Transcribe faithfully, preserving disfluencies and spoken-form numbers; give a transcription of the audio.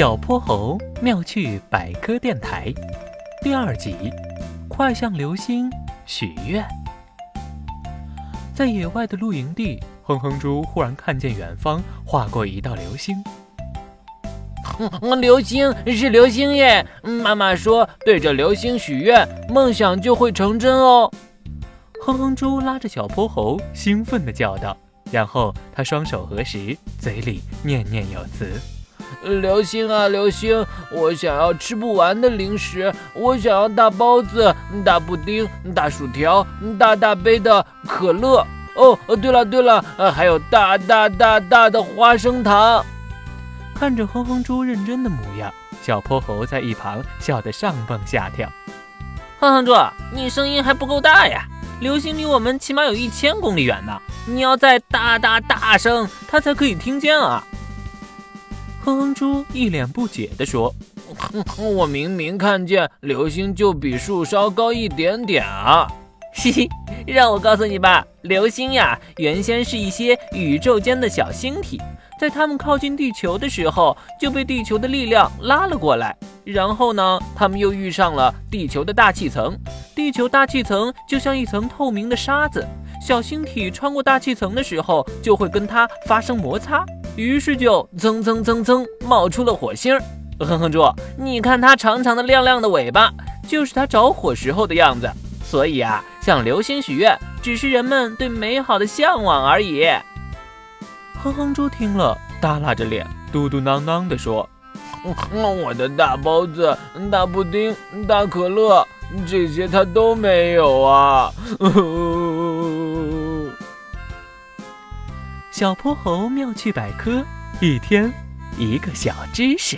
小泼猴妙趣百科电台第二集，快向流星许愿。在野外的露营地，哼哼猪忽然看见远方划过一道流星。流星是流星耶！妈妈说对着流星许愿，梦想就会成真哦。哼哼猪拉着小泼猴兴奋地叫道，然后他双手合十，嘴里念念有词。流星啊流星，我想要吃不完的零食，我想要大包子、大布丁、大薯条、大大杯的可乐。哦，对了对了，还有大大大大的花生糖。看着哼哼猪认真的模样，小泼猴在一旁笑得上蹦下跳。哼哼猪，你声音还不够大呀，流星离我们起码有一千公里远呢，你要再大大大声，它才可以听见啊。哼哼猪一脸不解地说：“我明明看见流星就比树梢高一点点啊！”嘿嘿，让我告诉你吧，流星呀，原先是一些宇宙间的小星体，在它们靠近地球的时候，就被地球的力量拉了过来。然后呢，它们又遇上了地球的大气层，地球大气层就像一层透明的沙子，小星体穿过大气层的时候，就会跟它发生摩擦。于是就噌噌噌噌冒出了火星。哼哼猪，你看它长长的亮亮的尾巴，就是它着火时候的样子。所以啊，向流星许愿只是人们对美好的向往而已。哼哼猪听了，耷拉着脸，嘟嘟囔囔地说：我的大包子、大布丁、大可乐，这些它都没有啊。小泼猴妙趣百科，一天一个小知识。